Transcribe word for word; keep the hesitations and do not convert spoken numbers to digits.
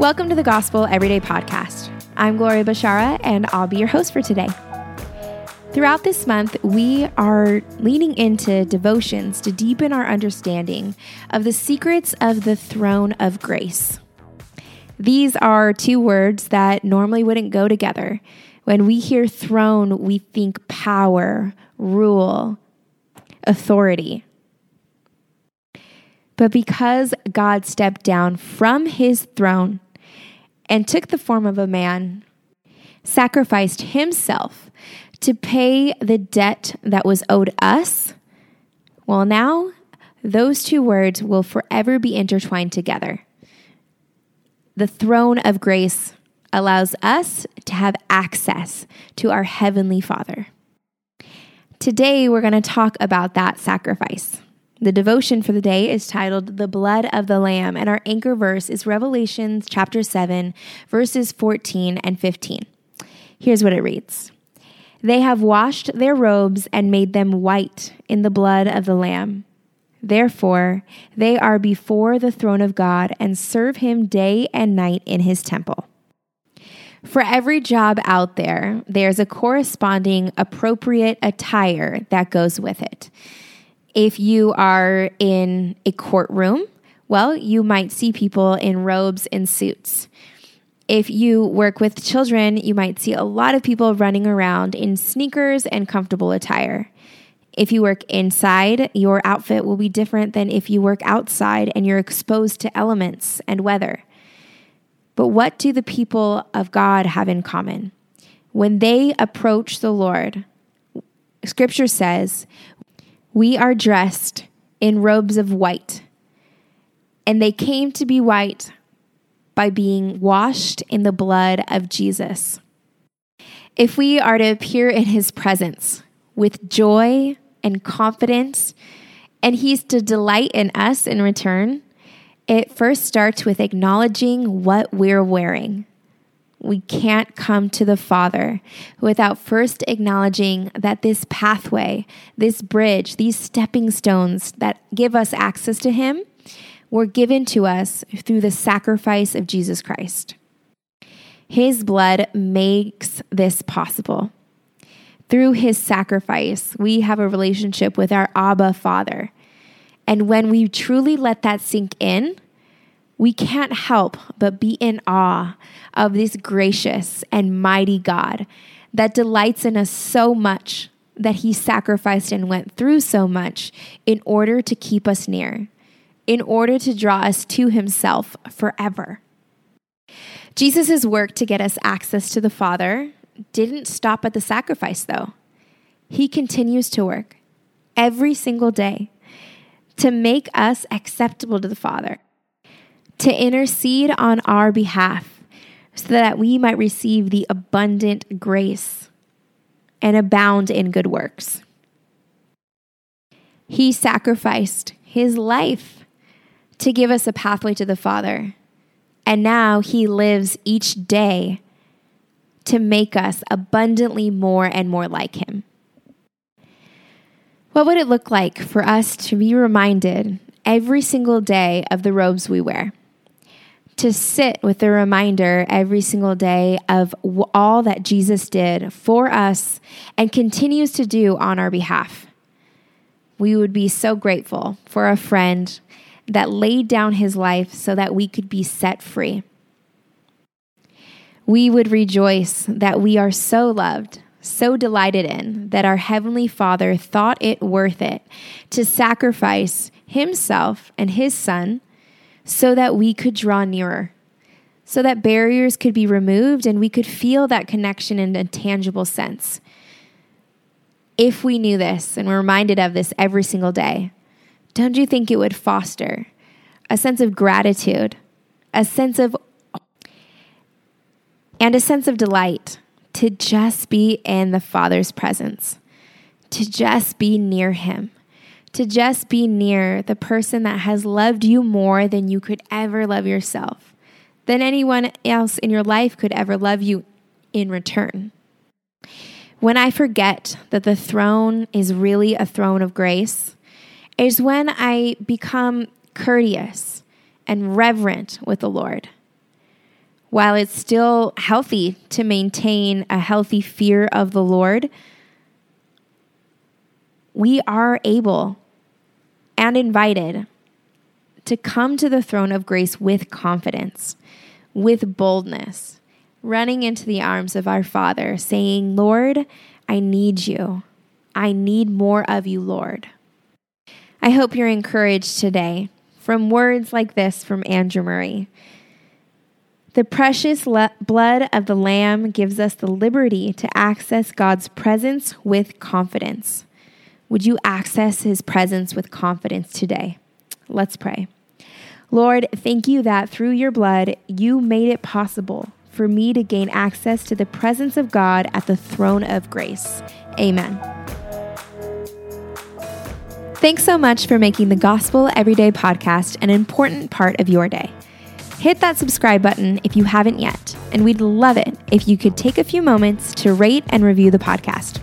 Welcome to the Gospel Everyday Podcast. I'm Gloria Bashara, and I'll be your host for today. Throughout this month, we are leaning into devotions to deepen our understanding of the secrets of the throne of grace. These are two words that normally wouldn't go together. When we hear throne, we think power, rule, authority. But because God stepped down from his throne and took the form of a man, sacrificed himself to pay the debt that was owed us, well, now those two words will forever be intertwined together. The throne of grace allows us to have access to our Heavenly Father. Today, we're going to talk about that sacrifice. The devotion for the day is titled, The Blood of the Lamb, and our anchor verse is Revelation chapter seven, verses fourteen and fifteen. Here's what it reads. They have washed their robes and made them white in the blood of the Lamb. Therefore, they are before the throne of God and serve him day and night in his temple. For every job out there, there's a corresponding appropriate attire that goes with it. If you are in a courtroom, well, you might see people in robes and suits. If you work with children, you might see a lot of people running around in sneakers and comfortable attire. If you work inside, your outfit will be different than if you work outside and you're exposed to elements and weather. But what do the people of God have in common? When they approach the Lord, Scripture says, we are dressed in robes of white, and they came to be white by being washed in the blood of Jesus. If we are to appear in his presence with joy and confidence, and he's to delight in us in return, it first starts with acknowledging what we're wearing. We can't come to the Father without first acknowledging that this pathway, this bridge, these stepping stones that give us access to him were given to us through the sacrifice of Jesus Christ. His blood makes this possible. Through his sacrifice, we have a relationship with our Abba Father. And when we truly let that sink in, we can't help but be in awe of this gracious and mighty God that delights in us so much that he sacrificed and went through so much in order to keep us near, in order to draw us to himself forever. Jesus' work to get us access to the Father didn't stop at the sacrifice, though. He continues to work every single day to make us acceptable to the Father, to intercede on our behalf so that we might receive the abundant grace and abound in good works. He sacrificed his life to give us a pathway to the Father. And now he lives each day to make us abundantly more and more like him. What would it look like for us to be reminded every single day of the robes we wear? To sit with the reminder every single day of all that Jesus did for us and continues to do on our behalf. We would be so grateful for a friend that laid down his life so that we could be set free. We would rejoice that we are so loved, so delighted in, that our Heavenly Father thought it worth it to sacrifice himself and his Son so that we could draw nearer, so that barriers could be removed and we could feel that connection in a tangible sense. If we knew this and were reminded of this every single day, don't you think it would foster a sense of gratitude, a sense of, and a sense of delight to just be in the Father's presence, to just be near him, to just be near the person that has loved you more than you could ever love yourself, than anyone else in your life could ever love you in return? When I forget that the throne is really a throne of grace, is when I become courteous and reverent with the Lord. while it's still healthy to maintain a healthy fear of the Lord, we are able and invited to come to the throne of grace with confidence, with boldness, running into the arms of our Father, saying, Lord, I need you. I need more of you, Lord. I hope you're encouraged today from words like this from Andrew Murray. The precious le- blood of the Lamb gives us the liberty to access God's presence with confidence. Would you access his presence with confidence today? Let's pray. Lord, thank you that through your blood, you made it possible for me to gain access to the presence of God at the throne of grace. Amen. Thanks so much for making the Gospel Everyday podcast an important part of your day. Hit that subscribe button if you haven't yet, and we'd love it if you could take a few moments to rate and review the podcast.